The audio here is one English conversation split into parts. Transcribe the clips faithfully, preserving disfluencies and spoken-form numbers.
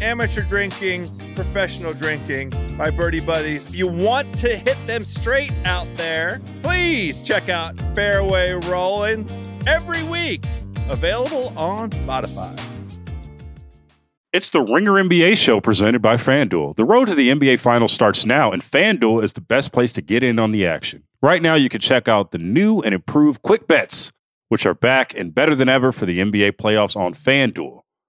amateur drinking, professional drinking, my birdie buddies. If you want to hit them straight out there, please check out Fairway Rollin' every week, available on Spotify. It's the Ringer N B A show presented by FanDuel. The road to the N B A Finals starts now, and FanDuel is the best place to get in on the action. Right now, you can check out the new and improved Quick Bets, which are back and better than ever for the N B A playoffs on FanDuel.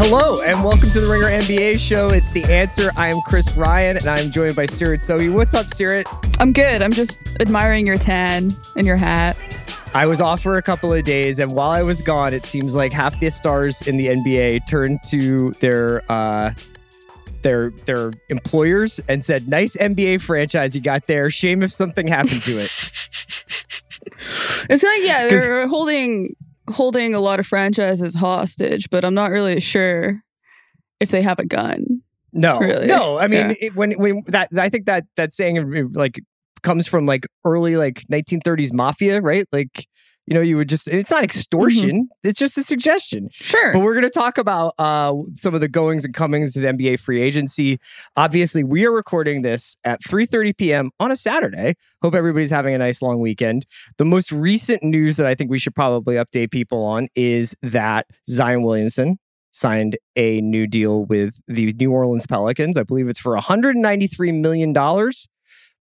Hello and welcome to the Ringer N B A show. It's The Answer. I am Chris Ryan and I'm joined by Seerat Sohi. What's up, Seerat? I'm good. I'm just admiring your tan and your hat. I was off for a couple of days, and while I was gone, it seems like half the stars in the N B A turned to their uh, their their employers and said, "Nice N B A franchise you got there. Shame if something happened to it." It's like, yeah, they're holding... holding a lot of franchises hostage, but I'm not really sure if they have a gun. No, really. No. I mean, yeah. it, when when that I think that that saying like comes from like early like nineteen thirties mafia, right? Like, you know, you would just, it's not extortion. Mm-hmm. It's just a suggestion. Sure. But we're going to talk about uh, some of the goings and comings of the N B A free agency. Obviously, we are recording this at three thirty p.m. on a Saturday. Hope everybody's having a nice long weekend. The most recent news that I think we should probably update people on is that Zion Williamson signed a new deal with the New Orleans Pelicans. I believe it's for one hundred ninety-three million dollars.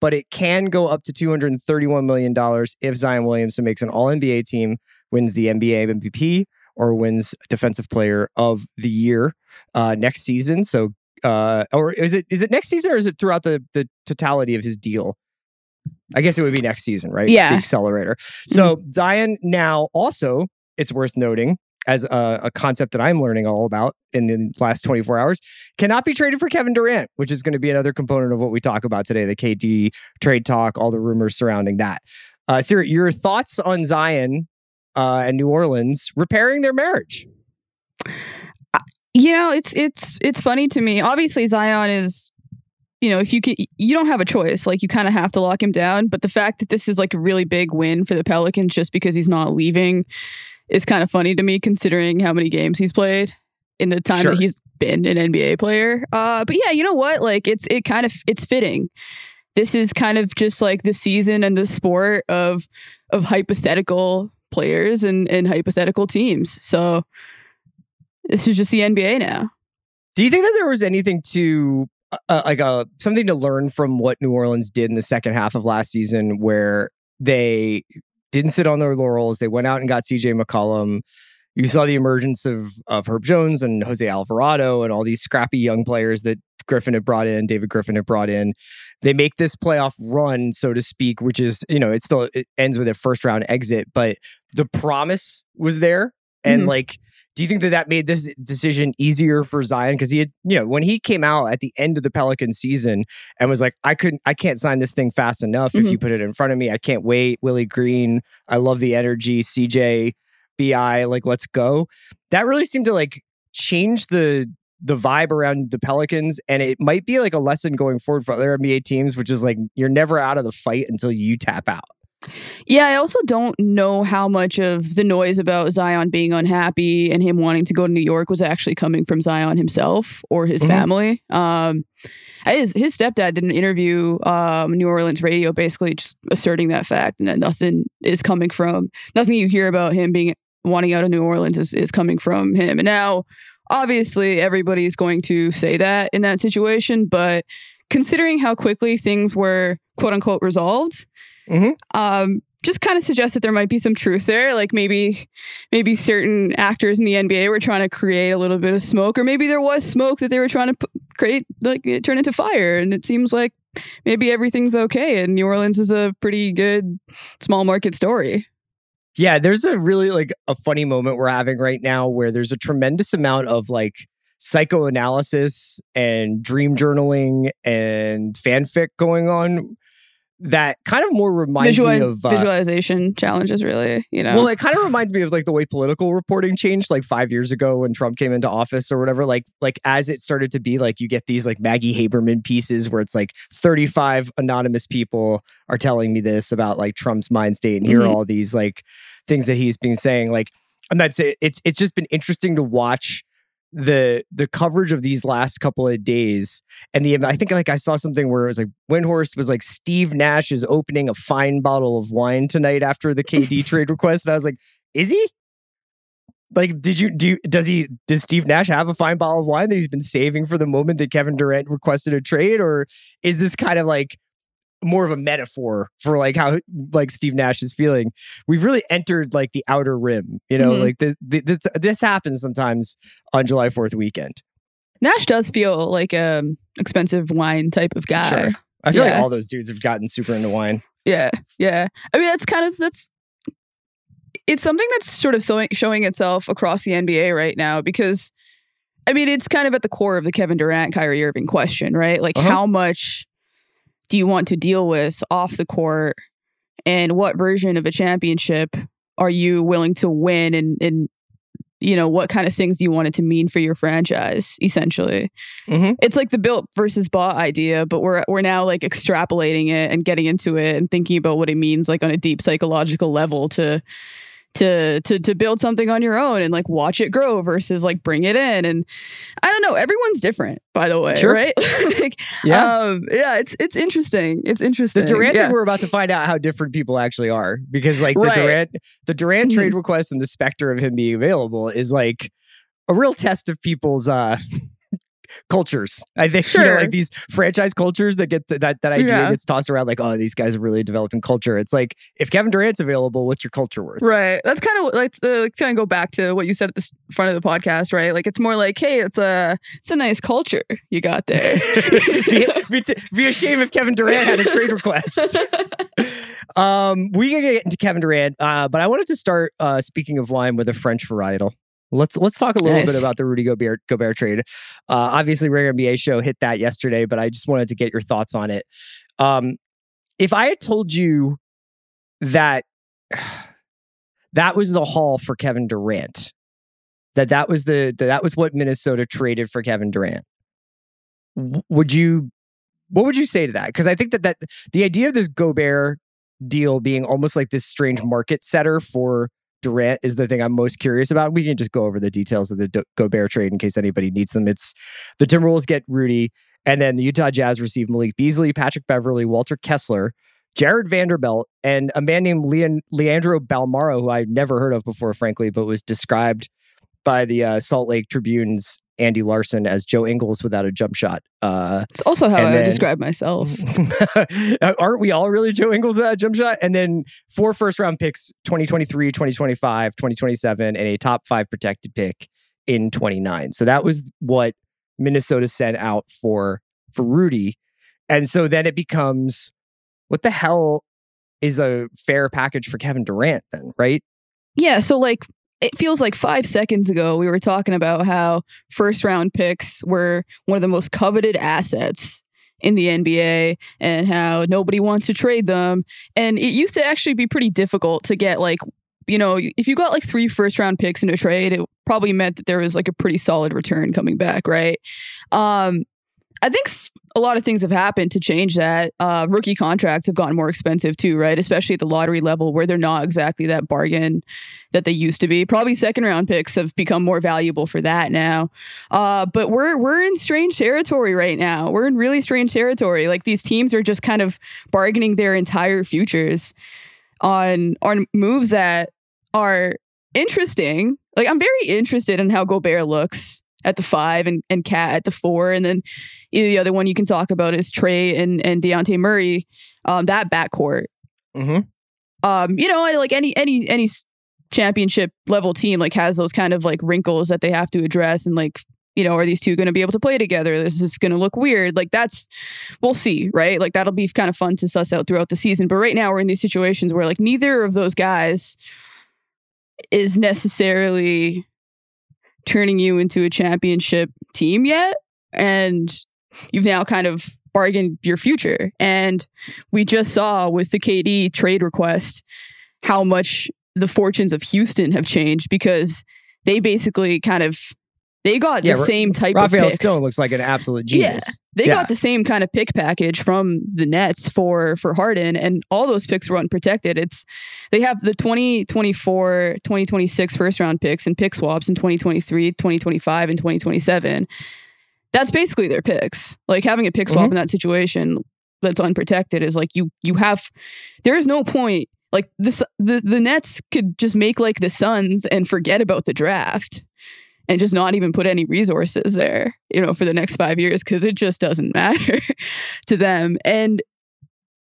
But it can go up to two hundred thirty-one million dollars if Zion Williamson makes an All N B A team, wins the N B A M V P, or wins Defensive Player of the Year uh, next season. So, uh, or is it is it next season, or is it throughout the, the totality of his deal? I guess it would be next season, right? Yeah. The accelerator. So mm-hmm. Zion now also, it's worth noting, as a, a concept that I'm learning all about in the last twenty-four hours, cannot be traded for Kevin Durant, which is going to be another component of what we talk about today, the K D trade talk, all the rumors surrounding that. Uh, Seerat, your thoughts on Zion uh, and New Orleans repairing their marriage? You know, it's it's it's funny to me. Obviously, Zion is, you know, if you can, you don't have a choice. Like, you kind of have to lock him down. But the fact that this is like a really big win for the Pelicans just because he's not leaving is kind of funny to me, considering how many games he's played in the time sure. that he's been an N B A player. Uh, but yeah, you know what? Like, it's it kind of it's fitting. This is kind of just like the season and the sport of of hypothetical players and and hypothetical teams. So this is just the N B A now. Do you think that there was anything to uh, like a something to learn from what New Orleans did in the second half of last season, where they didn't sit on their laurels? They went out and got C J McCollum. You saw the emergence of, of Herb Jones and Jose Alvarado and all these scrappy young players that Griffin had brought in, David Griffin had brought in. They make this playoff run, so to speak, which is, you know, it still it ends with a first round exit, but the promise was there. And mm-hmm. like, do you think that that made this decision easier for Zion? Because he had, you know, when he came out at the end of the Pelican season and was like, I couldn't, I can't sign this thing fast enough. Mm-hmm. If you put it in front of me, I can't wait. Willie Green, I love the energy. C J, B I, like, let's go. That really seemed to like change the the vibe around the Pelicans. And it might be like a lesson going forward for other N B A teams, which is like, you're never out of the fight until you tap out. Yeah, I also don't know how much of the noise about Zion being unhappy and him wanting to go to New York was actually coming from Zion himself or his mm-hmm. family. Um, his, his stepdad did an interview, um, New Orleans radio, basically just asserting that fact, and that nothing is coming from, nothing you hear about him being wanting out of New Orleans is, is coming from him. And now, obviously, everybody's going to say that in that situation, but considering how quickly things were, quote unquote, resolved, Mm-hmm. Um, just kind of suggests that there might be some truth there. Like maybe, maybe certain actors in the N B A were trying to create a little bit of smoke, or maybe there was smoke that they were trying to p- create, like it turned into fire. And it seems like maybe everything's okay. And New Orleans is a pretty good small market story. Yeah, there's a really like a funny moment we're having right now where there's a tremendous amount of like psychoanalysis and dream journaling and fanfic going on. That kind of more reminds Visualiz- me of... Uh, visualization challenges, really, you know? Well, it kind of reminds me of like the way political reporting changed like five years ago when Trump came into office or whatever. Like, like as it started to be, like you get these like Maggie Haberman pieces where it's like thirty-five anonymous people are telling me this about like Trump's mind state. And here mm-hmm. are all these like things that he's been saying. Like, and that's it. It's, it's just been interesting to watch the the coverage of these last couple of days. And the I think like I saw something where it was like Windhorst was like, Steve Nash is opening a fine bottle of wine tonight after the K D trade request. And I was like, is he? Like, did you do? Does he? Does Steve Nash have a fine bottle of wine that he's been saving for the moment that Kevin Durant requested a trade, or is this kind of like more of a metaphor for like how like Steve Nash is feeling? We've really entered like the outer rim, you know, mm-hmm. like this, this, this happens sometimes on July fourth weekend. Nash does feel like an expensive wine type of guy. Sure. I feel yeah. like all those dudes have gotten super into wine. Yeah. Yeah. I mean, that's kind of, that's, it's something that's sort of so, showing itself across the N B A right now, because I mean, it's kind of at the core of the Kevin Durant, Kyrie Irving question, right? Like uh-huh. how much do you want to deal with off the court, and what version of a championship are you willing to win, and, and you know, what kind of things do you want it to mean for your franchise, essentially? Mm-hmm. It's like the built versus bought idea, but we're we're now like extrapolating it and getting into it and thinking about what it means like on a deep psychological level to to to to build something on your own and like watch it grow versus like bring it in. And I don't know, everyone's different, by the way, sure. right? like, yeah. Um, yeah, it's it's interesting. It's interesting. The Durant yeah. thing, we're about to find out how different people actually are, because like the right. Durant the Durant mm-hmm. trade request and the specter of him being available is like a real test of people's uh cultures. I think sure. you know, like these franchise cultures that get to, that that idea yeah. gets tossed around like, oh, these guys are really developing culture. It's like, if Kevin Durant's available, what's your culture worth? Right. That's kind of like uh, kind of go back to what you said at the front of the podcast, right? Like it's more like, hey, it's a it's a nice culture you got there. be, be, t- be a shame if Kevin Durant had a trade request. um, we can get into Kevin Durant, uh, but I wanted to start uh, speaking of wine with a French varietal. Let's let's talk a little nice. bit about the Rudy Gobert, Gobert trade. Uh, obviously, Ringer N B A show hit that yesterday, but I just wanted to get your thoughts on it. Um, if I had told you that that was the haul for Kevin Durant, that that was the that, that was what Minnesota traded for Kevin Durant, would you? What would you say to that? Because I think that that the idea of this Gobert deal being almost like this strange market setter for Durant is the thing I'm most curious about. We can just go over the details of the Do- Gobert trade in case anybody needs them. It's the Timberwolves get Rudy, and then the Utah Jazz receive Malik Beasley, Patrick Beverley, Walter Kessler, Jared Vanderbilt, and a man named Leon- Leandro Balmaro, who I've never heard of before, frankly, but was described by the uh, Salt Lake Tribune's Andy Larson as Joe Ingles without a jump shot. Uh, it's also how I then, describe myself. Aren't we all really Joe Ingles without a jump shot? And then four first round picks, twenty twenty-three, twenty twenty-five, twenty twenty-seven, and a top five protected pick in twenty-nine. So that was what Minnesota sent out for for Rudy. And so then it becomes, what the hell is a fair package for Kevin Durant then, right? Yeah, so like, it feels like five seconds ago, we were talking about how first round picks were one of the most coveted assets in the N B A and how nobody wants to trade them. And it used to actually be pretty difficult to get, like, you know, if you got like three first round picks in a trade, it probably meant that there was like a pretty solid return coming back, right? Um, I think a lot of things have happened to change that. Uh, rookie contracts have gotten more expensive too, right? Especially at the lottery level where they're not exactly that bargain that they used to be. Probably second round picks have become more valuable for that now. Uh, but we're we're in strange territory right now. We're in really strange territory. Like, these teams are just kind of bargaining their entire futures on on moves that are interesting. Like, I'm very interested in how Gobert looks at the five and, and Cat at the four. And then the other one you can talk about is Trey and, and Deontay Murray, um, that backcourt. Mm-hmm. Um, you know, like any any any championship level team like has those kind of like wrinkles that they have to address. And like, you know, are these two going to be able to play together? This is going to look weird. Like, that's, we'll see, right? Like, that'll be kind of fun to suss out throughout the season. But right now we're in these situations where like neither of those guys is necessarily turning you into a championship team yet, and you've now kind of bargained your future. And we just saw with the K D trade request how much the fortunes of Houston have changed, because they basically kind of they got yeah, the same type Raphael of Raphael Stone looks like an absolute genius. Yeah, they yeah. got the same kind of pick package from the Nets for for Harden, and all those picks were unprotected. It's they have the twenty twenty-four, twenty twenty-six first round picks and pick swaps in twenty twenty-three, twenty twenty-five, and twenty twenty-seven. That's basically their picks. Like, having a pick swap mm-hmm. in that situation that's unprotected is like you you have there is no point. Like, this the the Nets could just make like the Suns and forget about the draft and just not even put any resources there, you know, for the next five years because it just doesn't matter to them. And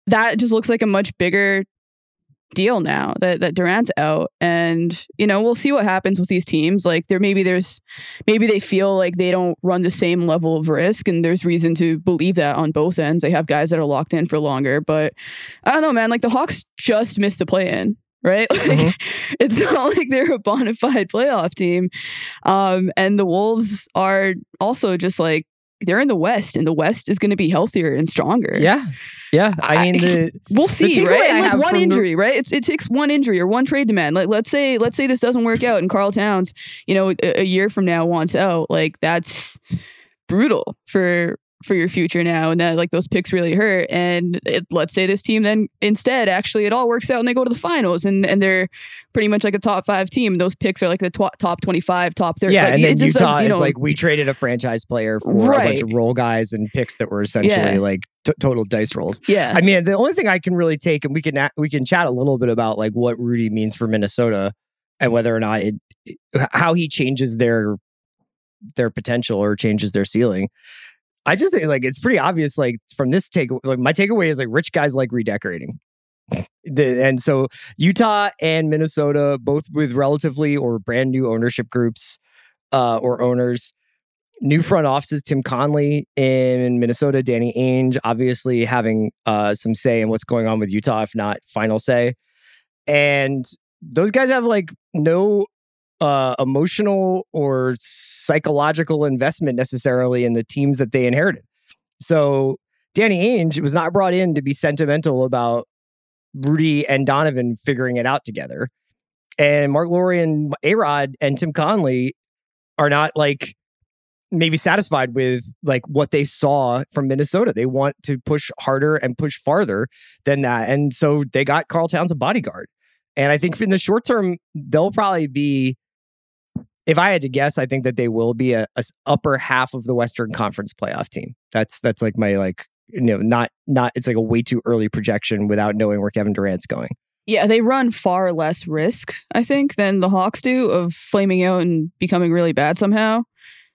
that just looks like a much bigger deal now that, that Durant's out. And, you know, we'll see what happens with these teams. Like, there maybe there's maybe they feel like they don't run the same level of risk, and there's reason to believe that on both ends. They have guys that are locked in for longer. But I don't know, man, like the Hawks just missed a play-in. Right? Like, mm-hmm. It's not like they're a bona fide playoff team. Um, and the Wolves are also just like, they're in the West, and the West is going to be healthier and stronger. Yeah. Yeah. I mean, the, I, we'll see, the right? And like one injury, the... right? It's, it takes one injury or one trade demand. Like, let's say, let's say this doesn't work out and Karl Towns, you know, a, a year from now wants out. Like, that's brutal for, for your future now, and that like those picks really hurt. And it, let's say this team then instead actually it all works out and they go to the finals and and they're pretty much like a top five team. Those picks are like the tw- top twenty-five, top thirty. Yeah, like, and then Utah is, you know, like we traded a franchise player for right. a bunch of roll guys and picks that were essentially yeah. like t- total dice rolls. Yeah, I mean, the only thing I can really take, and we can we can chat a little bit about like what Rudy means for Minnesota and whether or not it how he changes their their potential or changes their ceiling. I just think like it's pretty obvious. Like from this take, like my takeaway is like rich guys like redecorating, the, and so Utah and Minnesota, both with relatively or brand new ownership groups uh, or owners, new front offices. Tim Connelly in Minnesota, Danny Ainge, obviously having uh, some say in what's going on with Utah, if not final say. And those guys have like no Uh, emotional or psychological investment necessarily in the teams that they inherited. So Danny Ainge was not brought in to be sentimental about Rudy and Donovan figuring it out together. And Mark Lowry and A-Rod and Tim Connelly are not like maybe satisfied with like what they saw from Minnesota. They want to push harder and push farther than that. And so they got Karl Towns a bodyguard. And I think in the short term, they'll probably be, if I had to guess, I think that they will be a, a upper half of the Western Conference playoff team. That's that's like my like you know not not it's like a way too early projection without knowing where Kevin Durant's going. Yeah, they run far less risk, I think, than the Hawks do of flaming out and becoming really bad somehow.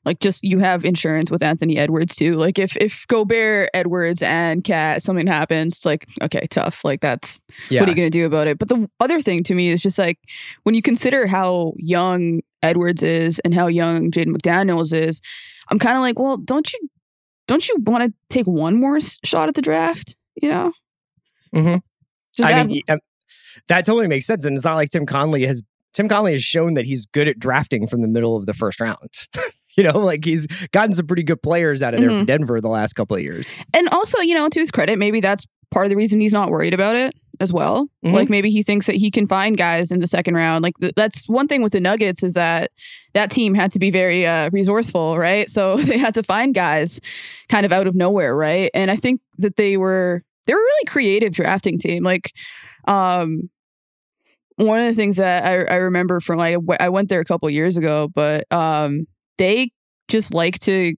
Like, just you have insurance with Anthony Edwards too. Like if if Gobert, Edwards, and Cat something happens, like okay, tough. Like that's yeah. what are you gonna do about it? But the other thing to me is just like when you consider how young Edwards is and how young Jaden McDaniels is, I'm kind of like, well, don't you don't you want to take one more shot at the draft? You know, mm-hmm. Just I add- mean, yeah, that totally makes sense. And it's not like Tim Connelly has Tim Connelly has shown that he's good at drafting from the middle of the first round. You know, like he's gotten some pretty good players out of there mm-hmm. for Denver the last couple of years. And also, you know, to his credit, maybe that's part of the reason he's not worried about it as well. Mm-hmm. Like maybe he thinks that he can find guys in the second round. Like th- that's one thing with the Nuggets is that that team had to be very uh, resourceful, right? So they had to find guys kind of out of nowhere, right? And I think that they were, they were a really creative drafting team. Like, um... one of the things that I, I remember from like I went there a couple years ago, but um, they just like to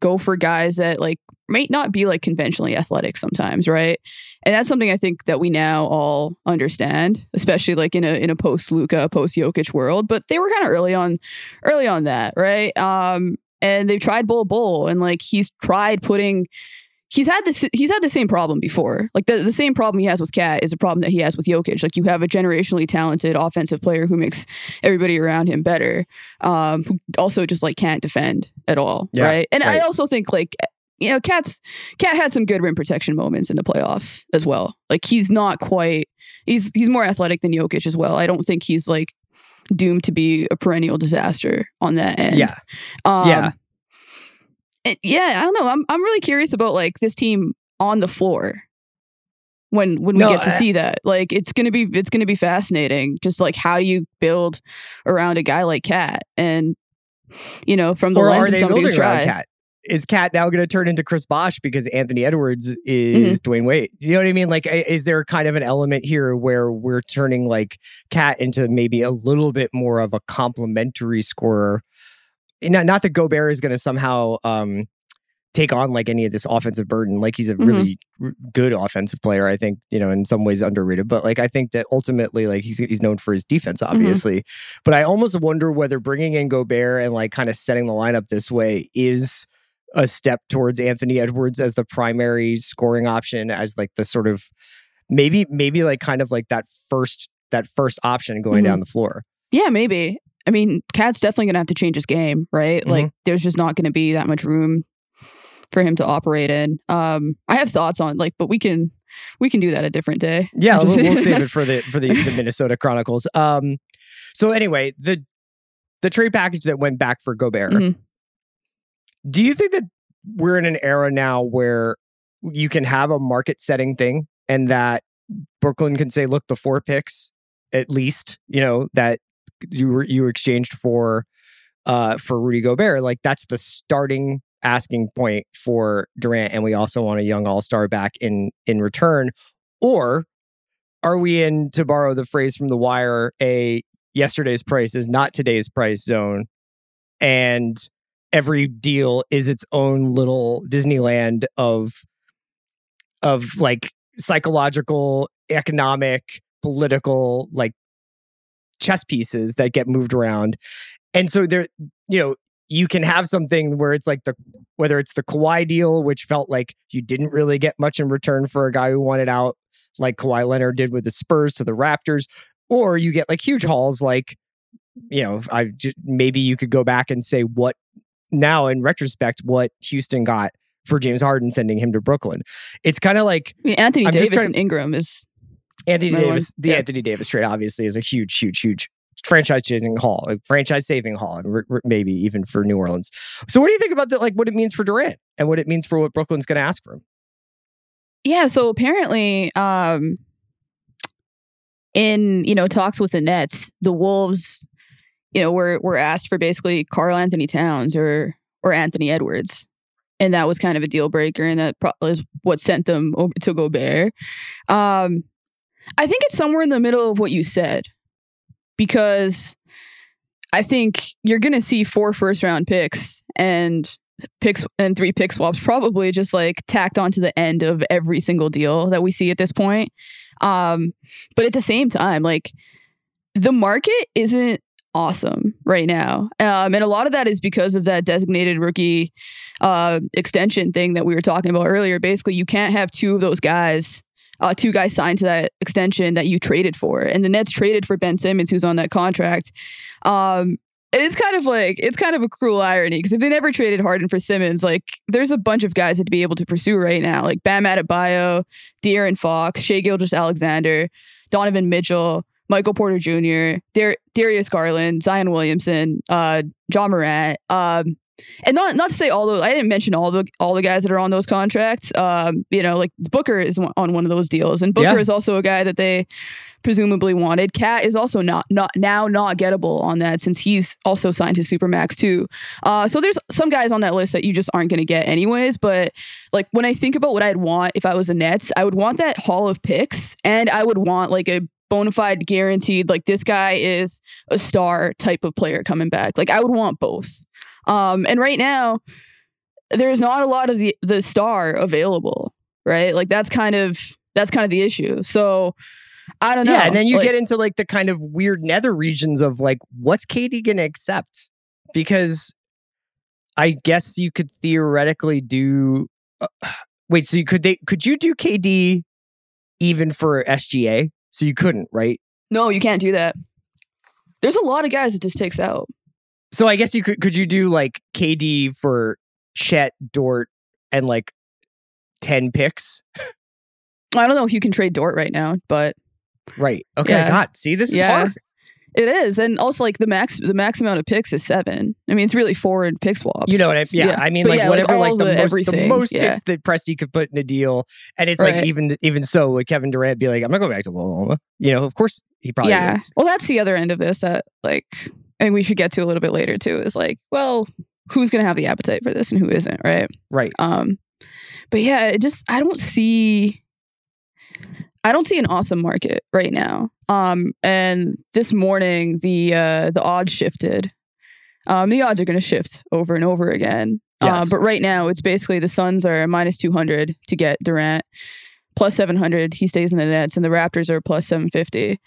go for guys that like might not be like conventionally athletic sometimes, right? And that's something I think that we now all understand, especially like in a in a post Luka, post Jokic world. But they were kind of early on, early on that, right? Um, and they've tried Bull Bull, and like he's tried putting. He's had this. He's had the same problem before. Like the, the same problem he has with Kat is a problem that he has with Jokic. Like you have a generationally talented offensive player who makes everybody around him better, um, who also just like can't defend at all, yeah, right? And right. I also think like you know, Kat's Kat had some good rim protection moments in the playoffs as well. Like he's not quite. He's he's more athletic than Jokic as well. I don't think he's like doomed to be a perennial disaster on that end. Yeah. Um, yeah. It, yeah, I don't know. I'm I'm really curious about like this team on the floor when when no, we get to I, see that. Like it's gonna be it's gonna be fascinating. Just like how you build around a guy like Kat, and you know from the or lens are of they somebody who's tried. Kat? Is Kat now going to turn into Chris Bosh because Anthony Edwards is mm-hmm. Dwayne Wade? You know what I mean? Like, is there kind of an element here where we're turning like Kat into maybe a little bit more of a complementary scorer? Not, not that Gobert is going to somehow um, take on like any of this offensive burden. Like he's a mm-hmm. really r- good offensive player, I think. You know, in some ways underrated, but like I think that ultimately, like he's he's known for his defense, obviously. Mm-hmm. But I almost wonder whether bringing in Gobert and like kind of setting the lineup this way is a step towards Anthony Edwards as the primary scoring option, as like the sort of maybe maybe like kind of like that first that first option going mm-hmm. down the floor. Yeah, maybe. I mean, Kat's definitely going to have to change his game, right? Mm-hmm. Like, there's just not going to be that much room for him to operate in. Um, I have thoughts on like, but we can we can do that a different day. Yeah, we'll, we'll save it for the for the, the Minnesota Chronicles. Um, so anyway, the the trade package that went back for Gobert. Mm-hmm. Do you think that we're in an era now where you can have a market setting thing, and that Brooklyn can say, look, the four picks at least, you know that. You were you exchanged for uh for Rudy Gobert, like that's the starting asking point for Durant, and we also want a young all-star back in in return? Or are we in, to borrow the phrase from The Wire, a yesterday's price is not today's price zone, and every deal is its own little Disneyland of of like psychological, economic, political, like chess pieces that get moved around? And so there, you know, you can have something where it's like the whether it's the Kawhi deal, which felt like you didn't really get much in return for a guy who wanted out, like Kawhi Leonard did with the Spurs to the Raptors, or you get like huge hauls, like you know, I just, maybe you could go back and say what now in retrospect what Houston got for James Harden, sending him to Brooklyn. It's kind of like I mean, Anthony I'm Davis trying, and Ingram is. Anthony Another Davis, one? the yeah. Anthony Davis trade obviously is a huge, huge, huge franchise-saving haul, a franchise-saving haul, and r- r- maybe even for New Orleans. So, what do you think about that? Like, what it means for Durant and what it means for what Brooklyn's going to ask for him? Yeah. So apparently, um, in you know talks with the Nets, the Wolves, you know, were were asked for basically Karl Anthony Towns or or Anthony Edwards. And that was kind of a deal breaker, and that probably is what sent them over to Gobert. Um, I think it's somewhere in the middle of what you said, because I think you're going to see four first round picks and picks and three pick swaps probably just like tacked onto the end of every single deal that we see at this point. Um, but at the same time, like the market isn't awesome right now. Um, and a lot of that is because of that designated rookie uh, extension thing that we were talking about earlier. Basically, you can't have two of those guys Uh, two guys signed to that extension that you traded for. And the Nets traded for Ben Simmons, who's on that contract. Um, It's kind of like, it's kind of a cruel irony, because if they never traded Harden for Simmons, like there's a bunch of guys that'd be able to pursue right now, like Bam Adebayo, De'Aaron Fox, Shai Gilgeous-Alexander, Donovan Mitchell, Michael Porter Junior, Dar- Darius Garland, Zion Williamson, uh, John Morant. Um, and not not to say all those, I didn't mention all the all the guys that are on those contracts. Um, you know, like Booker is on one of those deals, and Booker yeah. is also a guy that they presumably wanted. Cat is also not not now not gettable on that, since he's also signed his Supermax too. Uh, so there's some guys on that list that you just aren't going to get anyways. But like when I think about what I'd want if I was the Nets, I would want that haul of picks, and I would want like a bona fide guaranteed, like this guy is a star type of player coming back. Like I would want both. Um, and right now there's not a lot of the, the star available, right? Like that's kind of, that's kind of the issue. So I don't know. Yeah, and then you like, get into like the kind of weird nether regions of like, what's K D going to accept? Because I guess you could theoretically do. Uh, wait, so you could they could you do K D even for S G A? So you couldn't, right? No, you can't do that. There's a lot of guys that this takes out. So I guess you could. Could you do like K D for Chet Dort and like ten picks? I don't know if you can trade Dort right now, but. Right. Okay. Yeah. God. See, this is yeah. hard. It is, and also like the max, the max amount of picks is seven. I mean, it's really four in pick swaps. You know what I mean? Yeah. yeah. I mean, but like yeah, whatever, like, like the, the most, the most yeah. picks that Presti could put in a deal, and it's right. like even, even so, would Kevin Durant be like, I'm not going back to Oklahoma? You know, of course he probably. Yeah. Would. Well, that's the other end of this that like, and we should get to a little bit later too. Is like, well, who's going to have the appetite for this and who isn't, right? Right. Um, but yeah, it just I don't see. I don't see an awesome market right now. Um, and this morning, the uh, the odds shifted. Um, the odds are going to shift over and over again. Yes. Uh, but right now, it's basically the Suns are minus two hundred to get Durant, plus seven hundred. He stays in the Nets, and the Raptors are plus seven fifty.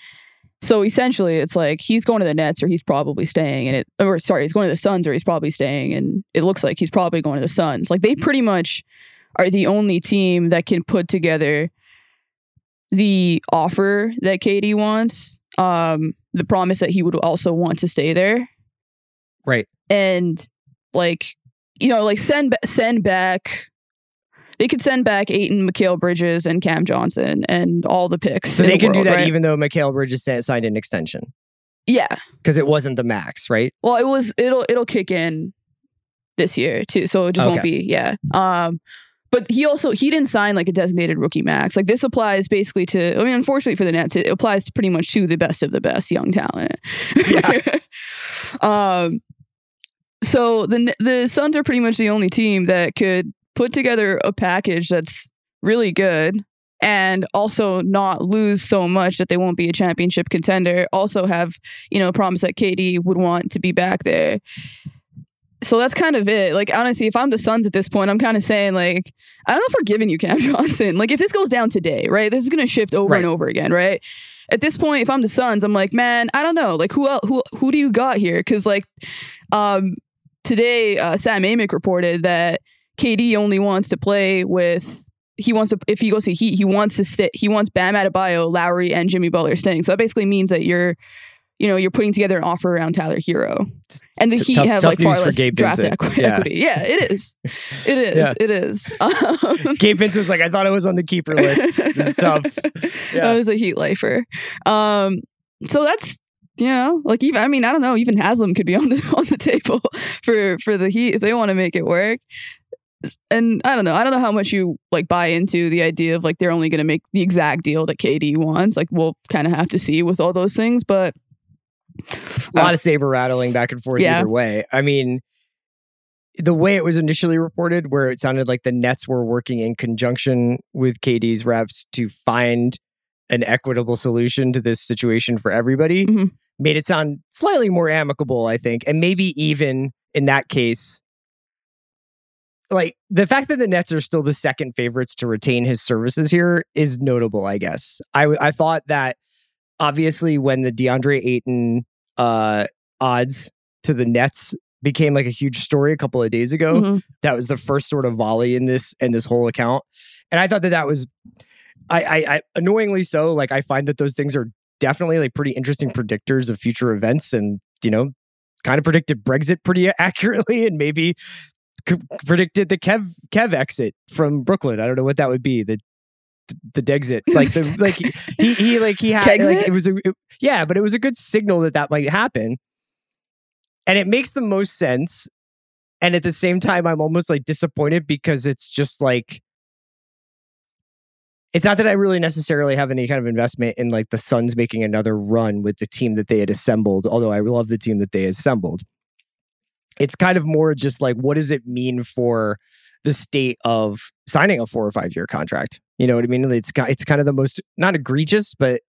So essentially, it's like he's going to the Nets, or he's probably staying. And it, or sorry, he's going to the Suns, or he's probably staying. And it looks like he's probably going to the Suns. Like they pretty much are the only team that can put together the offer that K D wants, um, the promise that he would also want to stay there. Right. And like, you know, like send, send back, they could send back Ayton, Mikal Bridges and Cam Johnson and all the picks. So they can do that even though Mikal Bridges signed an extension. Yeah. Cause it wasn't the max, right? Well, it was, it'll, it'll kick in this year too. So it just won't be, yeah. Um, But he also, he didn't sign like a designated rookie max. Like this applies basically to, I mean, unfortunately for the Nets, it applies to pretty much to the best of the best young talent. Yeah. um, so the the Suns are pretty much the only team that could put together a package that's really good and also not lose so much that they won't be a championship contender. Also have, you know, promise that K D would want to be back there. So that's kind of it. Like, honestly, if I'm the Suns at this point, I'm kind of saying, like, I don't know if we're giving you Cam Johnson. Like, if this goes down today, right, this is going to shift over right. and over again, right? At this point, if I'm the Suns, I'm like, man, I don't know. Like, who else, who who do you got here? Because, like, um, today, uh, Sam Amick reported that K D only wants to play with, he wants to, if he goes to Heat, he wants to stay, he wants Bam Adebayo, Lowry, and Jimmy Butler staying. So that basically means that you're, you know, you're putting together an offer around Tyler Hero, and the Heat have like far less draft equity. Yeah. yeah, it is, it is, yeah. it is. Um, Gabe Vincent was like, I thought I was on the keeper list. This is tough. Yeah. I was a Heat lifer. Um, so that's you know, like even I mean, I don't know, even Haslam could be on the on the table for for the Heat if they want to make it work. And I don't know. I don't know how much you like buy into the idea of like they're only going to make the exact deal that K D wants. Like we'll kind of have to see with all those things, but. A lot of saber rattling back and forth yeah. either way. I mean, the way it was initially reported, where it sounded like the Nets were working in conjunction with K D's reps to find an equitable solution to this situation for everybody, mm-hmm. made it sound slightly more amicable, I think. And maybe even in that case, like the fact that the Nets are still the second favorites to retain his services here is notable, I guess. I, I thought that obviously, when the DeAndre Ayton uh, odds to the Nets became like a huge story a couple of days ago, mm-hmm. that was the first sort of volley in this in this whole account. And I thought that that was, I, I, I annoyingly so, like I find that those things are definitely like pretty interesting predictors of future events and, you know, kind of predicted Brexit pretty accurately, and maybe c- predicted the Kev Kev exit from Brooklyn. I don't know what that would be. The the Dexit, like the like he he like he had Kexit? Like it was a it, yeah, but it was a good signal that that might happen, and it makes the most sense. And at the same time, I'm almost like disappointed because it's just like, it's not that I really necessarily have any kind of investment in like the Suns making another run with the team that they had assembled, although I love the team that they assembled. It's kind of more just like, what does it mean for the state of signing a four or five year contract? You know what I mean? It's, it's kind of the most, not egregious, but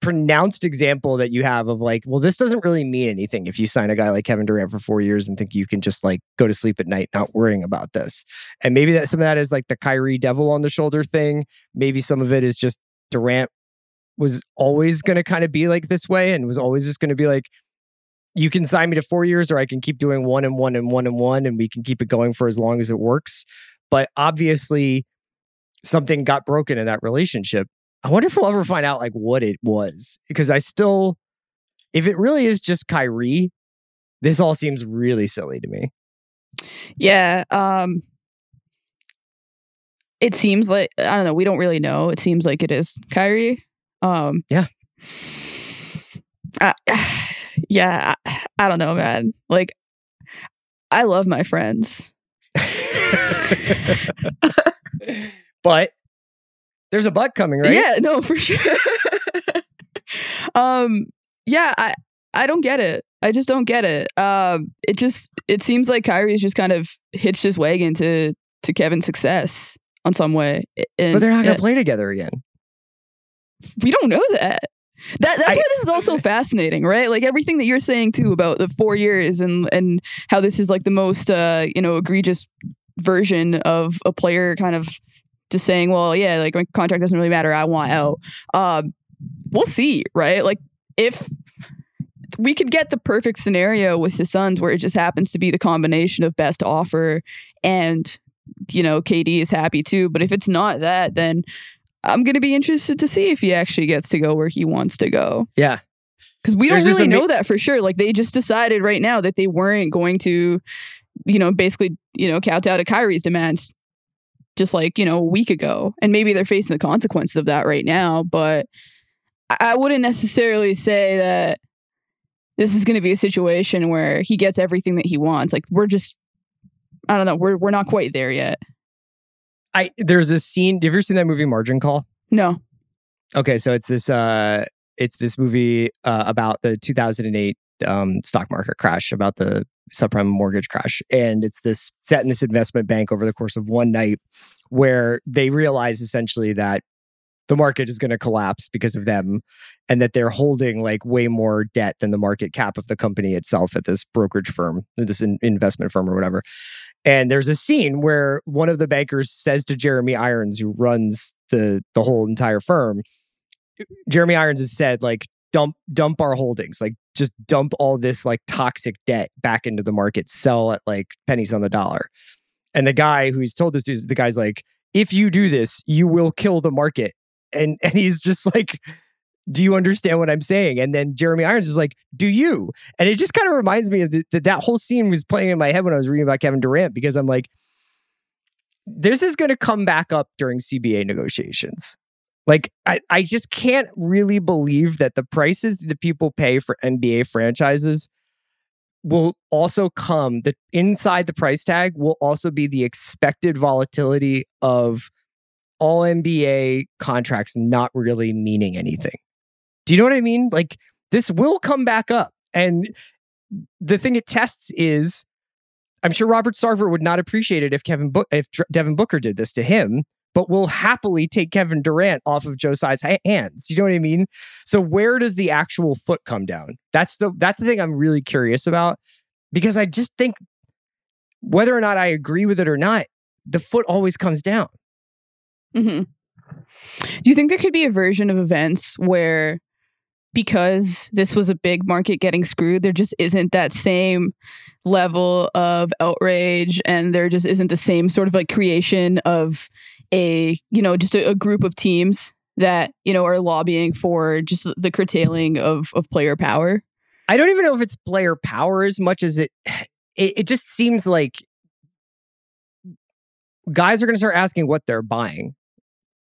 pronounced example that you have of like, well, this doesn't really mean anything if you sign a guy like Kevin Durant for four years and think you can just like go to sleep at night not worrying about this. And maybe that some of that is like the Kyrie devil on the shoulder thing. Maybe some of it is just Durant was always going to kind of be like this way and was always just going to be like, you can sign me to four years or I can keep doing one and one and one and one and we can keep it going for as long as it works. But obviously something got broken in that relationship. I wonder if we'll ever find out like what it was, because I still, if it really is just Kyrie, this all seems really silly to me. Yeah. Um, it seems like, I don't know. We don't really know. It seems like it is Kyrie. Um, yeah. I, yeah. I, I don't know, man. Like, I love my friends. But there's a butt coming, right? Yeah, no, for sure. um, yeah, I, I don't get it. I just don't get it. Um, it just it seems like Kyrie's just kind of hitched his wagon to to Kevin's success on some way. And, but they're not gonna and, play together again. We don't know that. That that's I, why this is also fascinating, right? Like everything that you're saying too about the four years and and how this is like the most uh, you know, egregious version of a player kind of just saying, well, yeah, like my contract doesn't really matter. I want out. Um, we'll see, right? Like if we could get the perfect scenario with the Suns where it just happens to be the combination of best offer and, you know, K D is happy too. But if it's not that, then I'm going to be interested to see if he actually gets to go where he wants to go. Yeah. Because we There's don't really ama- know that for sure. Like they just decided right now that they weren't going to, you know, basically, you know, kowtow to Kyrie's demands. Just like, you know, a week ago. And maybe they're facing the consequences of that right now, but I wouldn't necessarily say that this is going to be a situation where he gets everything that he wants. Like we're just, I don't know, we're we're not quite there yet. I there's a scene, have you ever seen that movie Margin Call? No. Okay, so it's this uh it's this movie uh, about the two thousand eight um stock market crash, about the subprime mortgage crash, and it's this set in this investment bank over the course of one night where they realize essentially that the market is going to collapse because of them and that they're holding like way more debt than the market cap of the company itself at this brokerage firm, this in- investment firm or whatever. And there's a scene where one of the bankers says to Jeremy Irons, who runs the the whole entire firm, Jeremy Irons has said like, dump dump our holdings, like just dump all this like toxic debt back into the market, sell at like pennies on the dollar. And the guy who's told this is the guy's like, if you do this, you will kill the market. And and he's just like, do you understand what I'm saying? And then Jeremy Irons is like, do you? And it just kind of reminds me of the, that that whole scene was playing in my head when I was reading about Kevin Durant, because I'm like, this is going to come back up during C B A negotiations. Like, I, I just can't really believe that the prices that people pay for N B A franchises will also come, that inside the price tag will also be the expected volatility of all N B A contracts not really meaning anything. Do you know what I mean? Like, this will come back up. And the thing it tests is, I'm sure Robert Sarver would not appreciate it if Kevin Bo- if Devin Booker did this to him, but we'll happily take Kevin Durant off of Josiah's hands. You know what I mean? So where does the actual foot come down? That's the that's the thing I'm really curious about, because I just think whether or not I agree with it or not, the foot always comes down. Mm-hmm. Do you think there could be a version of events where, because this was a big market getting screwed, there just isn't that same level of outrage, and there just isn't the same sort of like creation of a, you know, just a, a group of teams that, you know, are lobbying for just the curtailing of of player power? I don't even know if it's player power as much as it... It, it just seems like guys are going to start asking what they're buying.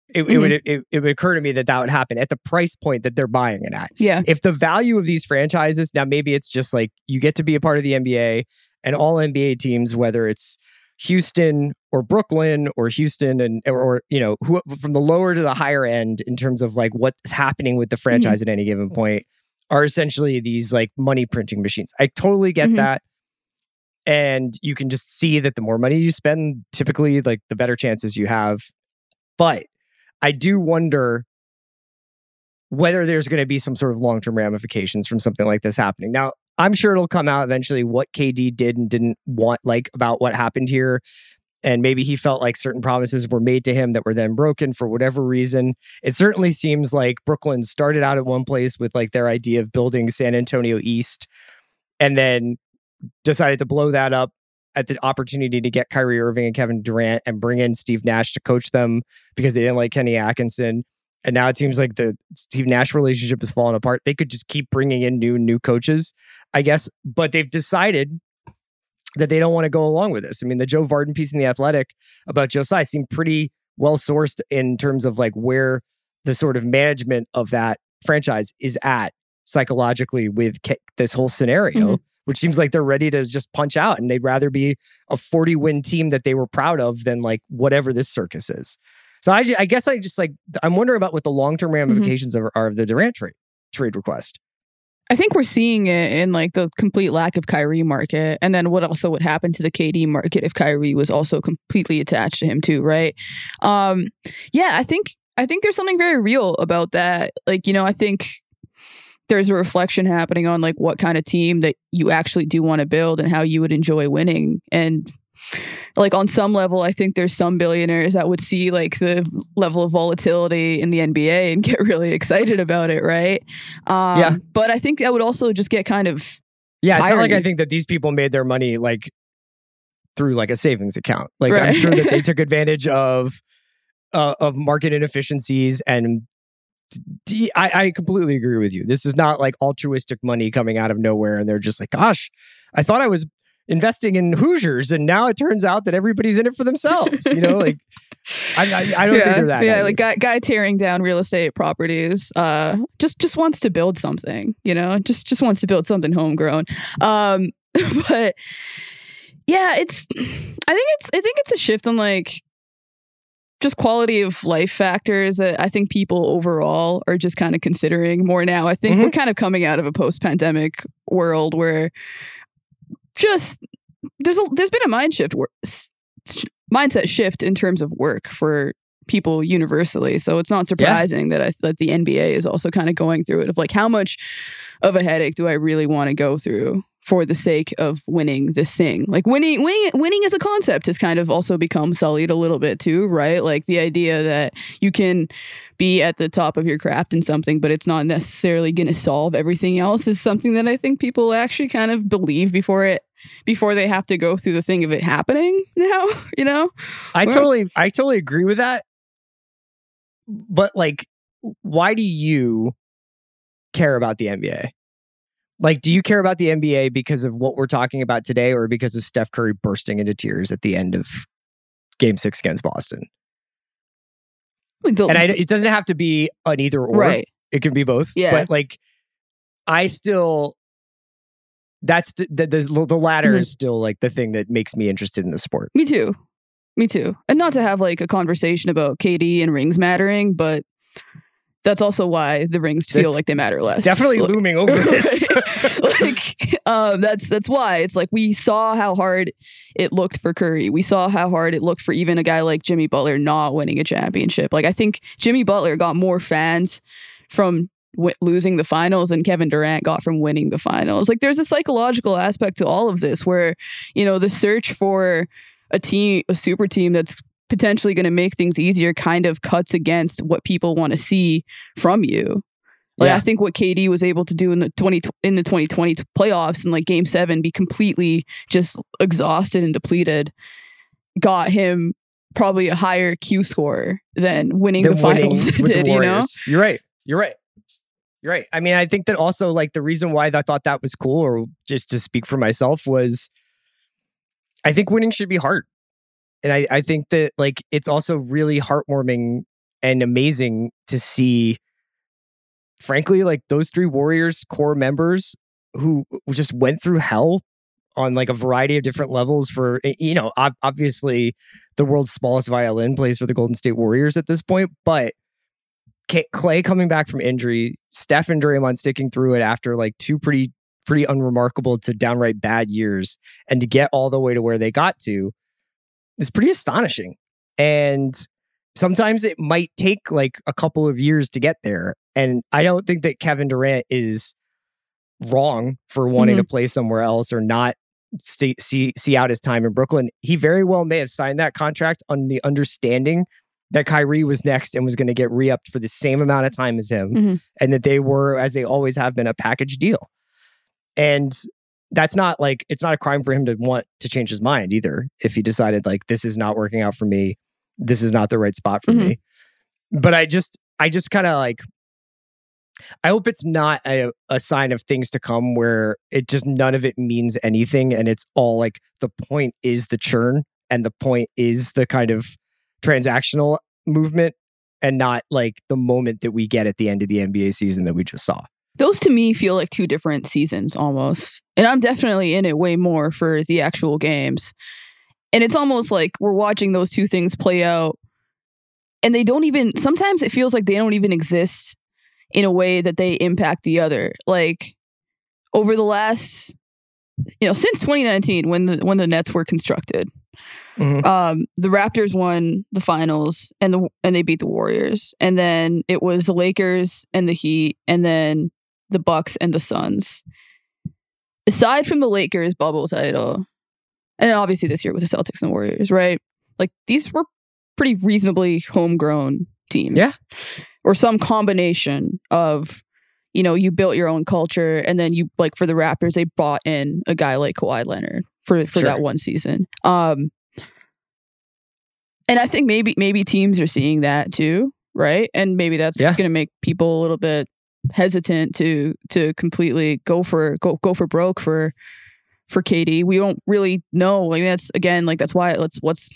It, mm-hmm. it would it, it would occur to me that that would happen at the price point that they're buying it at. Yeah. If the value of these franchises, now maybe it's just like you get to be a part of the N B A and all N B A teams, whether it's Houston or Brooklyn or Houston and or, or you know who, from the lower to the higher end in terms of like what's happening with the franchise mm-hmm. at any given point, are essentially these like money printing machines. I totally get mm-hmm. that. And you can just see that the more money you spend, typically, like the better chances you have. But I do wonder whether there's going to be some sort of long-term ramifications from something like this happening. Now, I'm sure it'll come out eventually what K D did and didn't want, like about what happened here. And maybe he felt like certain promises were made to him that were then broken for whatever reason. It certainly seems like Brooklyn started out at one place with like their idea of building San Antonio East, and then decided to blow that up at the opportunity to get Kyrie Irving and Kevin Durant and bring in Steve Nash to coach them because they didn't like Kenny Atkinson. And now it seems like the Steve Nash relationship has fallen apart. They could just keep bringing in new, new coaches, I guess. But they've decided that they don't want to go along with this. I mean, the Joe Varden piece in The Athletic about Joe Tsai seemed pretty well sourced in terms of like where the sort of management of that franchise is at psychologically with K- this whole scenario. Mm-hmm. Which seems like they're ready to just punch out and they'd rather be a forty-win team that they were proud of than like whatever this circus is. So I, I guess I just like, I'm wondering about what the long-term ramifications mm-hmm. are, are of the Durant trade, trade request. I think we're seeing it in like the complete lack of Kyrie market, and then what also would happen to the K D market if Kyrie was also completely attached to him too, right? Um, yeah, I think I think there's something very real about that. Like, you know, I think there's a reflection happening on like what kind of team that you actually do want to build and how you would enjoy winning. And like on some level, I think there's some billionaires that would see like the level of volatility in the N B A and get really excited about it, right? Um, yeah. But I think that would also just get kind of yeah. It's tiring. Not like I think that these people made their money like through like a savings account. Like right. I'm sure that they took advantage of uh, of market inefficiencies and. I, I completely agree with you. This is not like altruistic money coming out of nowhere and they're just like, gosh, I thought I was investing in Hoosiers and now it turns out that everybody's in it for themselves. You know, like, I, I, I don't yeah, think they're that. Yeah, naive. Like guy, guy tearing down real estate properties uh, just, just wants to build something, you know, just, just wants to build something homegrown. Um, but yeah, it's, I think it's, I think it's a shift on like, just quality of life factors that I think people overall are just kind of considering more now. I think mm-hmm. we're kind of coming out of a post-pandemic world where just there's a, there's been a mind shift, mindset shift in terms of work for people universally. So it's not surprising yeah. that I, that the N B A is also kind of going through it of like, how much of a headache do I really want to go through for the sake of winning this thing? Like winning, winning, winning as a concept has kind of also become sullied a little bit too, right? Like the idea that you can be at the top of your craft in something, but it's not necessarily going to solve everything else is something that I think people actually kind of believe before it, before they have to go through the thing of it happening now, you know? I or, totally, I totally agree with that. But like, why do you care about the N B A? Like, do you care about the N B A because of what we're talking about today or because of Steph Curry bursting into tears at the end of Game six against Boston? The, and I, it doesn't have to be an either or. Right. It can be both. Yeah. But, like, I still... That's... The, the, the, the latter mm-hmm. is still, like, the thing that makes me interested in the sport. Me too. Me too. And not to have, like, a conversation about K D and rings mattering, but... That's also why the rings feel that's like they matter less. Definitely like, looming over this. like um, that's that's why it's like we saw how hard it looked for Curry. We saw how hard it looked for even a guy like Jimmy Butler not winning a championship. Like I think Jimmy Butler got more fans from w- losing the finals than Kevin Durant got from winning the finals. Like there's a psychological aspect to all of this where you know the search for a team, a super team that's potentially going to make things easier kind of cuts against what people want to see from you. Like yeah. I think what K D was able to do in the twenty in the twenty twenty playoffs and like game seven be completely just exhausted and depleted got him probably a higher Q score than winning than the finals winning did, the you know? You're right. You're right. Right. I mean, I think that also, like, the reason why I thought that was cool, or just to speak for myself, was I think winning should be hard. And I, I think that, like, it's also really heartwarming and amazing to see, frankly, like, those three Warriors core members who just went through hell on, like, a variety of different levels for, you know, obviously the world's smallest violin plays for the Golden State Warriors at this point, but Clay coming back from injury, Steph and Draymond sticking through it after like two pretty pretty unremarkable to downright bad years, and to get all the way to where they got to is pretty astonishing. And sometimes it might take like a couple of years to get there. And I don't think that Kevin Durant is wrong for wanting mm-hmm. to play somewhere else or not see, see see out his time in Brooklyn. He very well may have signed that contract on the understanding that Kyrie was next and was going to get re-upped for the same amount of time as him, mm-hmm. and that they were, as they always have been, a package deal. And that's not like, it's not a crime for him to want to change his mind either, if he decided like, this is not working out for me, this is not the right spot for mm-hmm. me. But I just, I just kind of like, I hope it's not a, a sign of things to come where it just, none of it means anything. And it's all like, the point is the churn and the point is the kind of transactional movement, and not like the moment that we get at the end of the N B A season that we just saw. Those to me feel like two different seasons almost. And I'm definitely in it way more for the actual games. And it's almost like we're watching those two things play out, and they don't even, sometimes it feels like they don't even exist in a way that they impact the other. Like over the last, you know, since twenty nineteen, when the, when the Nets were constructed, Mm-hmm. Um, the Raptors won the finals and the and they beat the Warriors, and then it was the Lakers and the Heat, and then the Bucks and the Suns. Aside from the Lakers bubble title, and obviously this year with the Celtics and Warriors, right? Like these were pretty reasonably homegrown teams, yeah, or some combination of, you know, you built your own culture, and then you, like for the Raptors, they bought in a guy like Kawhi Leonard for for sure. that one season. Um, and I think maybe maybe teams are seeing that too, right? And maybe that's yeah. going to make people a little bit hesitant to to completely go for go go for broke for for K D. We don't really know. Like that's again, like that's why it's what's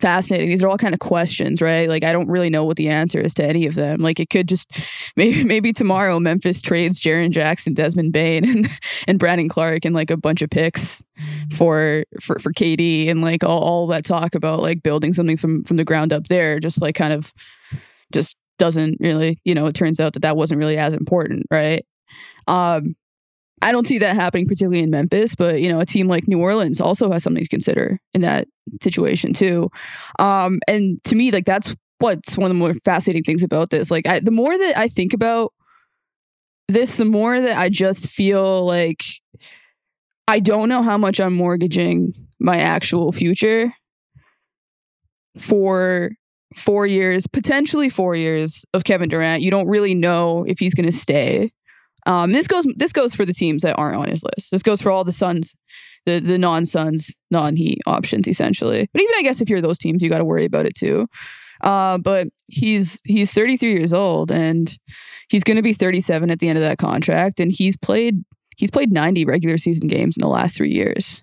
fascinating. These are all kind of questions, right? Like I don't really know what the answer is to any of them. Like it could just maybe maybe tomorrow Memphis trades Jaren Jackson, Desmond Bane, and and Brandon Clark and like a bunch of picks for for for K D, and like all, all that talk about like building something from from the ground up there just like kind of just doesn't really, you know, it turns out that that wasn't really as important, right? Um, I don't see that happening particularly in Memphis, but, you know, a team like New Orleans also has something to consider in that situation too. Um, and to me, like, that's what's one of the more fascinating things about this. Like, I, the more that I think about this, the more that I just feel like I don't know how much I'm mortgaging my actual future for four years, potentially four years of Kevin Durant. You don't really know if he's going to stay. Um, this goes this goes for the teams that aren't on his list. This goes for all the Suns, the the non-Suns, non-Heat options, essentially. But even I guess if you're those teams, you got to worry about it too. Uh, but he's he's thirty-three years old, and he's going to be thirty-seven at the end of that contract. And he's played he's played ninety regular season games in the last three years.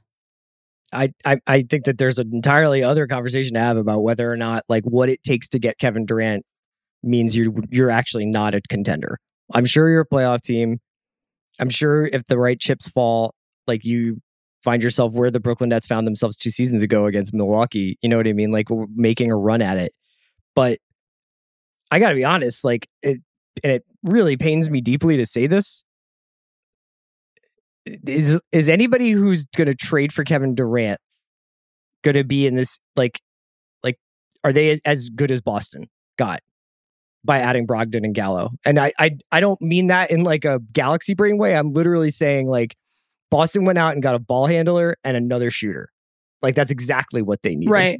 I, I I think that there's an entirely other conversation to have about whether or not like what it takes to get Kevin Durant means you you're actually not a contender. I'm sure you're a playoff team. I'm sure if the right chips fall, like you find yourself where the Brooklyn Nets found themselves two seasons ago against Milwaukee. You know what I mean? Like making a run at it. But I got to be honest, like it, and it really pains me deeply to say this. Is, is anybody who's going to trade for Kevin Durant going to be in this, like, like, are they as good as Boston got by adding Brogdon and Gallo? And I, I I don't mean that in like a galaxy brain way. I'm literally saying like Boston went out and got a ball handler and another shooter. Like that's exactly what they needed. Right.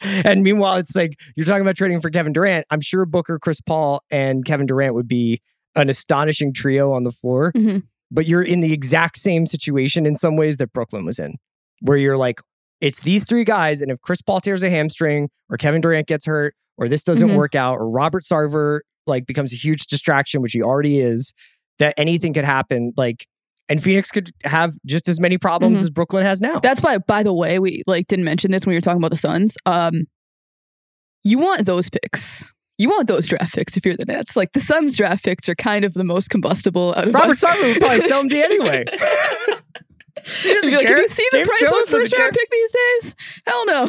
And meanwhile, it's like you're talking about trading for Kevin Durant. I'm sure Booker, Chris Paul, and Kevin Durant would be an astonishing trio on the floor. Mm-hmm. But you're in the exact same situation in some ways that Brooklyn was in, where you're like, it's these three guys, and if Chris Paul tears a hamstring or Kevin Durant gets hurt, or this doesn't mm-hmm. work out, or Robert Sarver like becomes a huge distraction, which he already is, that anything could happen. Like, and Phoenix could have just as many problems mm-hmm. as Brooklyn has now. That's why, by the way, we like didn't mention this when we were talking about the Suns. Um, you want those picks. You want those draft picks if you're the Nets. Like, the Suns draft picks are kind of the most combustible out of Robert Sarver would probably sell them to you anyway. He doesn't be like, have you seen James the price on first round pick these days? Hell no.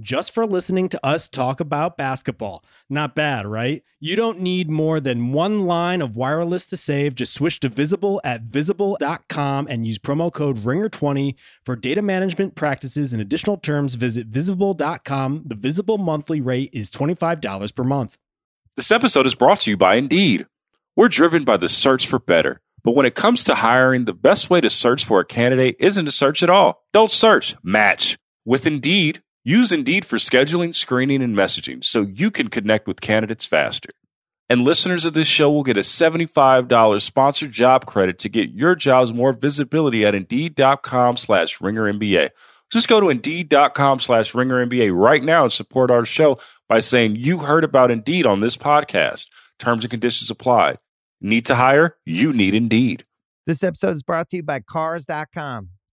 just for listening to us talk about basketball. Not bad, right? You don't need more than one line of wireless to save. Just switch to Visible at visible dot com and use promo code ringer twenty for data management practices and additional terms. Visit visible dot com. The Visible monthly rate is twenty-five dollars per month. This episode is brought to you by Indeed. We're driven by the search for better. But when it comes to hiring, the best way to search for a candidate isn't to search at all. Don't search, match with Indeed. Use Indeed for scheduling, screening, and messaging so you can connect with candidates faster. And listeners of this show will get a seventy-five dollars sponsored job credit to get your jobs more visibility at Indeed.com slash Ringer NBA. Just go to Indeed.com slash Ringer NBA right now and support our show by saying you heard about Indeed on this podcast. Terms and conditions apply. Need to hire? You need Indeed. This episode is brought to you by Cars dot com.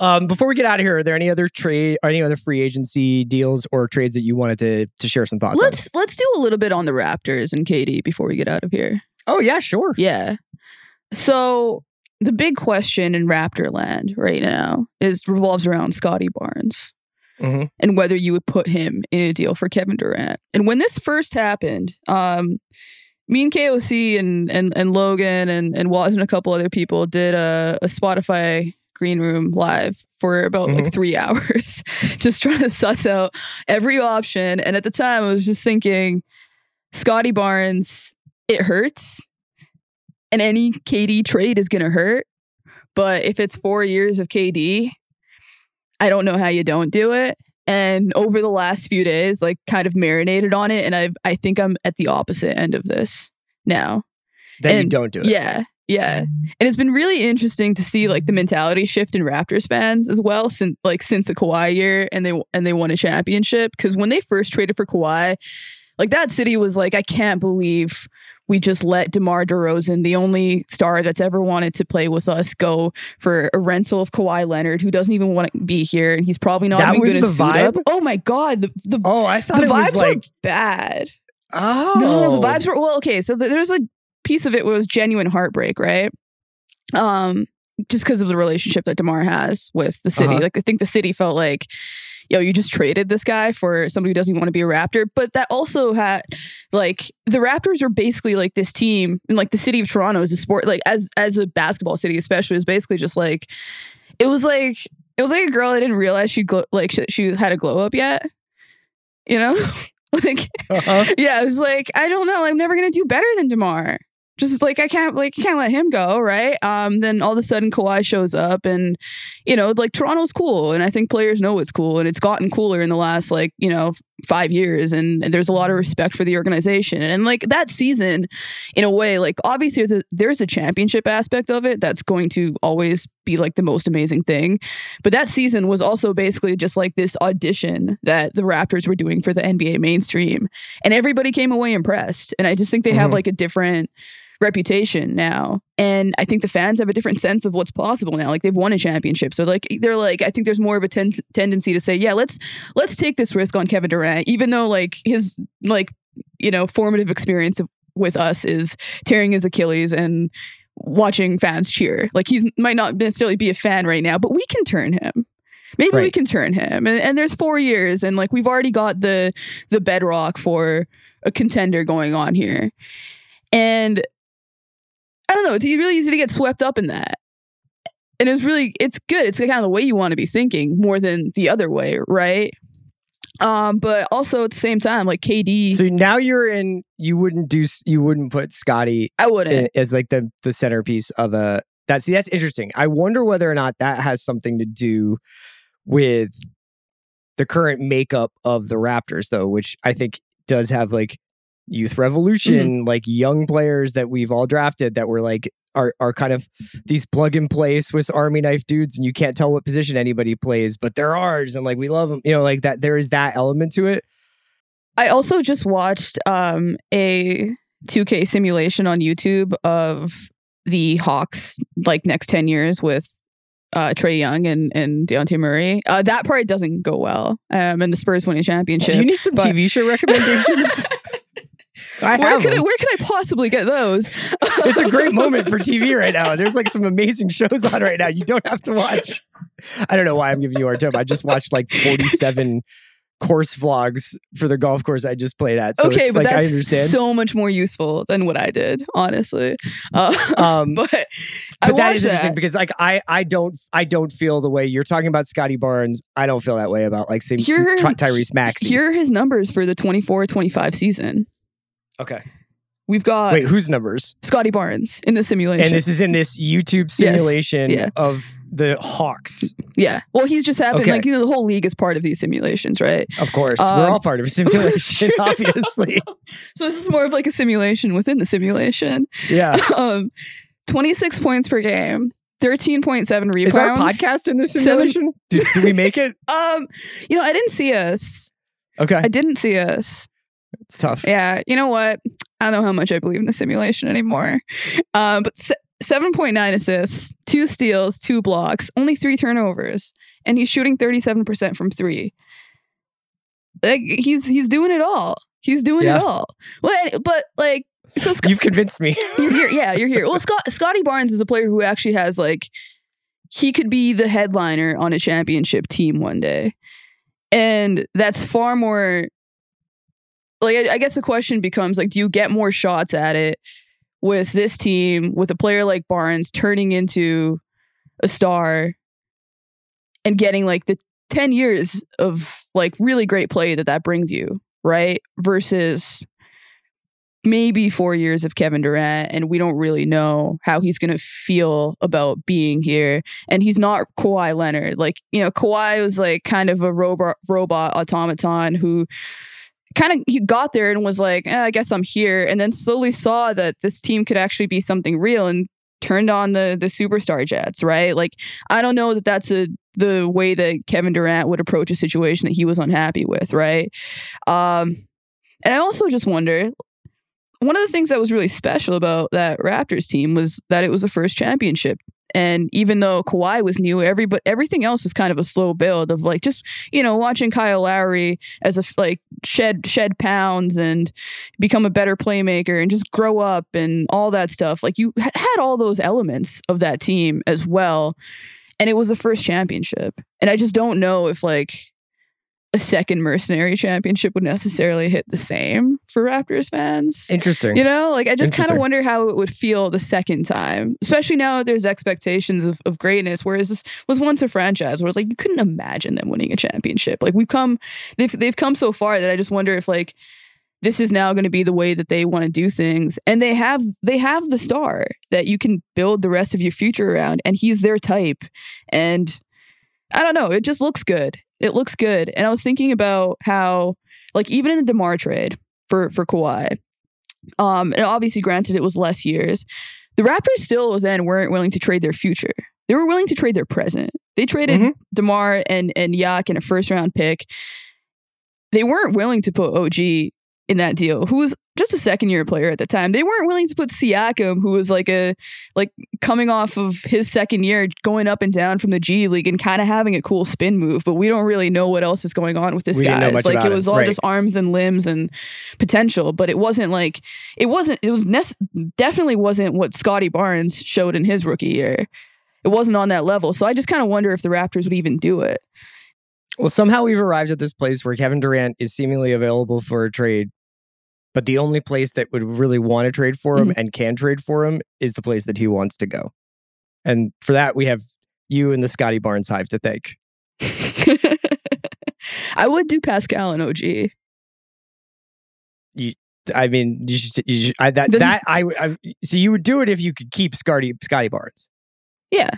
Um, before we get out of here, are there any other trade or any other free agency deals or trades that you wanted to to share some thoughts let's, on? Let's do a little bit on the Raptors and K D before we get out of here. Oh, yeah, sure. Yeah. So the big question in Raptor land right now is revolves around Scotty Barnes mm-hmm. and whether you would put him in a deal for Kevin Durant. And when this first happened, um, me and K O C and and, and Logan and, and Waz and a couple other people did a, a Spotify Green Room live for about mm-hmm. like three hours just trying to suss out every option. And at the time I was just thinking Scotty Barnes, it hurts, and any K D trade is gonna hurt, but if it's four years of K D, I don't know how you don't do it. And over the last few days, like, kind of marinated on it, and I've I think I'm at the opposite end of this now. Then and, you don't do it. Yeah. Yeah. And it's been really interesting to see, like, the mentality shift in Raptors fans as well since like since the Kawhi year and they and they won a championship. Because when they first traded for Kawhi, like, that city was like, I can't believe we just let DeMar DeRozan, the only star that's ever wanted to play with us, go for a rental of Kawhi Leonard, who doesn't even want to be here, and he's probably not that even going to suit up. Oh my God, the the oh I thought the it vibes was like were bad. Oh no, the vibes were well. Okay, so th- there's like. piece of it was genuine heartbreak, right? Um, just because of the relationship that DeMar has with the city. Uh-huh. Like, I think the city felt like, yo, you just traded this guy for somebody who doesn't want to be a Raptor. But that also had, like, the Raptors are basically like this team, and like the city of Toronto is a sport, like as as a basketball city especially, is basically just like, it was like it was like a girl that didn't realize she glo- like she, she had a glow up yet, you know? Like, uh-huh. yeah, it was like, I don't know, I'm never gonna do better than DeMar. Just like, I can't, like, you can't let him go, right? Um, then all of a sudden Kawhi shows up, and, you know, like, Toronto's cool, and I think players know it's cool, and it's gotten cooler in the last, like, you know, five years, and, and there's a lot of respect for the organization. And, and like, that season, in a way, like, obviously there's a, there's a championship aspect of it that's going to always be, like, the most amazing thing. But that season was also basically just, like, this audition that the Raptors were doing for the N B A mainstream. And everybody came away impressed. And I just think they mm-hmm. have, like, a different reputation now, and I think the fans have a different sense of what's possible now. Like, they've won a championship, so like they're like, I think there's more of a ten- tendency to say, yeah, let's let's take this risk on Kevin Durant, even though, like, his, like, you know, formative experience of, with us is tearing his Achilles and watching fans cheer. Like, he's might not necessarily be a fan right now, but we can turn him. Maybe right. we can turn him. And, and there's four years, and like we've already got the the bedrock for a contender going on here. And I don't know, it's really easy to get swept up in that. And it's really, it's good. It's kind of the way you want to be thinking more than the other way, right? Um, but also at the same time, like K D. So now you're in. You wouldn't do. You wouldn't put Scottie. I wouldn't in, as like the the centerpiece of a. That's see. That's interesting. I wonder whether or not that has something to do with the current makeup of the Raptors, though, which I think does have like youth revolution, mm-hmm. like young players that we've all drafted that were like are are kind of these plug and play Swiss Army knife dudes, and you can't tell what position anybody plays, but they're ours, and like we love them, you know, like that. There is that element to it. I also just watched um, a two K simulation on YouTube of the Hawks like next ten years with uh, Trae Young and and Deontay Murray. Uh, that part doesn't go well, um, and the Spurs win a championship. Do you need some but- T V show recommendations? I where, could I, where could I possibly get those? It's a great moment for T V right now. There's like some amazing shows on right now. You don't have to watch. I don't know why I'm giving you our time. I just watched like forty-seven course vlogs for the golf course I just played at. So okay, it's but like, that's I so much more useful than what I did, honestly. Uh, um, but but I that is interesting that. because like I, I don't I don't feel the way you're talking about Scottie Barnes. I don't feel that way about like say, Ty- Tyrese Maxey. Here are his numbers for the twenty-four twenty-five season. Okay. We've got... Wait, whose numbers? Scottie Barnes in the simulation. And this is in this YouTube simulation yes. yeah. of the Hawks. Yeah. Well, he's just happened... Okay. Like, you know, the whole league is part of these simulations, right? Of course. Um, We're all part of a simulation, obviously. So this is more of like a simulation within the simulation. Yeah. Um, twenty-six points per game. thirteen point seven rebounds. Is our podcast in the simulation? Seven... Did we make it? Um, You know, I didn't see us. Okay. I didn't see us. It's tough. Yeah. You know what? I don't know how much I believe in the simulation anymore. Um, but se- seven point nine assists, two steals, two blocks, only three turnovers. And he's shooting thirty-seven percent from three. Like he's he's doing it all. He's doing yeah. it all. But, but like, so Sc- you've convinced me. You're here. Yeah, you're here. Well, Scott, Scottie Barnes is a player who actually has like, he could be the headliner on a championship team one day. And that's far more... Like, I, I guess the question becomes, like, do you get more shots at it with this team, with a player like Barnes turning into a star and getting, like, the ten years of, like, really great play that that brings you, right? Versus maybe four years of Kevin Durant, and we don't really know how he's going to feel about being here. And he's not Kawhi Leonard. Like, you know, Kawhi was, like, kind of a robot, robot automaton who... kind of he got there and was like, eh, I guess I'm here, and then slowly saw that this team could actually be something real and turned on the the superstar jets, right? Like, I don't know that that's a, the way that Kevin Durant would approach a situation that he was unhappy with, right? Um, and I also just wonder, one of the things that was really special about that Raptors team was that it was the first championship. And even though Kawhi was new, every but everything else was kind of a slow build of like just, you know, watching Kyle Lowry as a like shed shed pounds and become a better playmaker and just grow up and all that stuff. Like you had all those elements of that team as well. And it was the first championship. And I just don't know if like a second mercenary championship would necessarily hit the same for Raptors fans. Interesting. You know, like I just kind of wonder how it would feel the second time, especially now there's expectations of, of greatness. Whereas this was once a franchise where it's like, you couldn't imagine them winning a championship. Like we've come, they've, they've come so far that I just wonder if like, this is now going to be the way that they want to do things. And they have, they have the star that you can build the rest of your future around, and he's their type. And I don't know. It just looks good. It looks good. And I was thinking about how, like, even in the DeMar trade for, for Kawhi, um, and obviously, granted, it was less years, the Raptors still then weren't willing to trade their future. They were willing to trade their present. They traded mm-hmm. DeMar and, and Yak in a first round pick. They weren't willing to put O G in that deal, who's just a second-year player at the time. They weren't willing to put Siakam, who was like a like coming off of his second year, going up and down from the G League and kind of having a cool spin move. But we don't really know what else is going on with this we guy. It's like it was him. all right. just arms and limbs and potential, but it wasn't like it wasn't. It was ne- definitely wasn't what Scotty Barnes showed in his rookie year. It wasn't on that level. So I just kind of wonder if the Raptors would even do it. Well, somehow we've arrived at this place where Kevin Durant is seemingly available for a trade. But the only place that would really want to trade for him mm-hmm. and can trade for him is the place that he wants to go. And for that, we have you and the Scotty Barnes Hive to thank. I would do Pascal and O G. You, I mean, you should, you should, I, that, that, I, I, so you would do it if you could keep Scotty, Scotty Barnes. Yeah.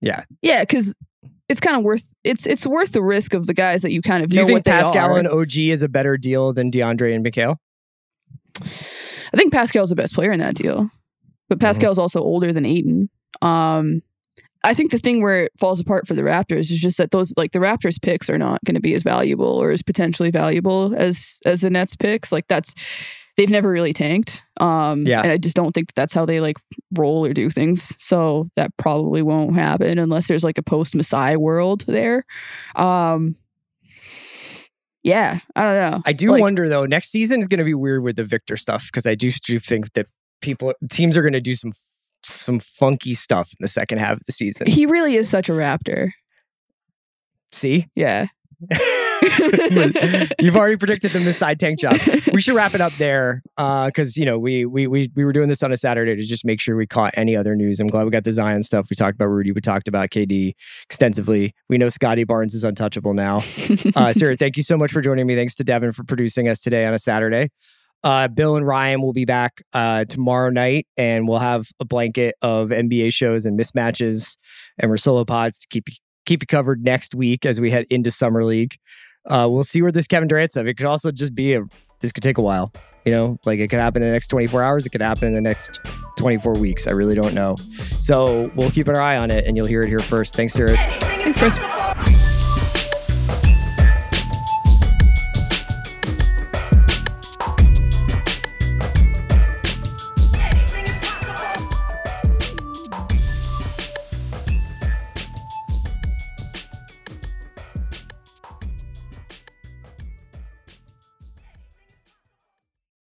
Yeah. Yeah, because it's kind of worth it's it's worth the risk of the guys that you kind of do know what they are. Do you think Pascal and O G is a better deal than DeAndre and Mikal? I think Pascal's the best player in that deal. But Pascal's mm-hmm. also older than Ayton. Um, I think the thing where it falls apart for the Raptors is just that those like the Raptors picks are not going to be as valuable or as potentially valuable as as the Nets picks. Like that's they've never really tanked. Um, yeah. And I just don't think that that's how they like roll or do things. So that probably won't happen unless there's like a post-Masai world there. Um, yeah, I don't know. I do like, wonder though, next season is going to be weird with the Victor stuff because I do, do think that people, teams are going to do some, some funky stuff in the second half of the season. He really is such a Raptor. See? Yeah. You've already predicted the Masai tank job. We should wrap it up there because uh, you know we, we we we were doing this on a Saturday to just make sure we caught any other news. I'm glad we got the Zion stuff. We talked about Rudy. We talked about K D extensively. We know Scotty Barnes is untouchable now. Uh, Seerat, thank you so much for joining me. Thanks to Devin for producing us today on a Saturday. Uh, Bill and Ryan will be back uh, tomorrow night, and we'll have a blanket of N B A shows and mismatches, and we're solo pods to keep keep you covered next week as we head into summer league. Uh, we'll see where this Kevin Durant stuff. It could also just be a. This could take a while, you know. Like it could happen in the next twenty-four hours. It could happen in the next twenty-four weeks. I really don't know. So we'll keep an eye on it, and you'll hear it here first. Thanks, Sarah. Thanks, Chris.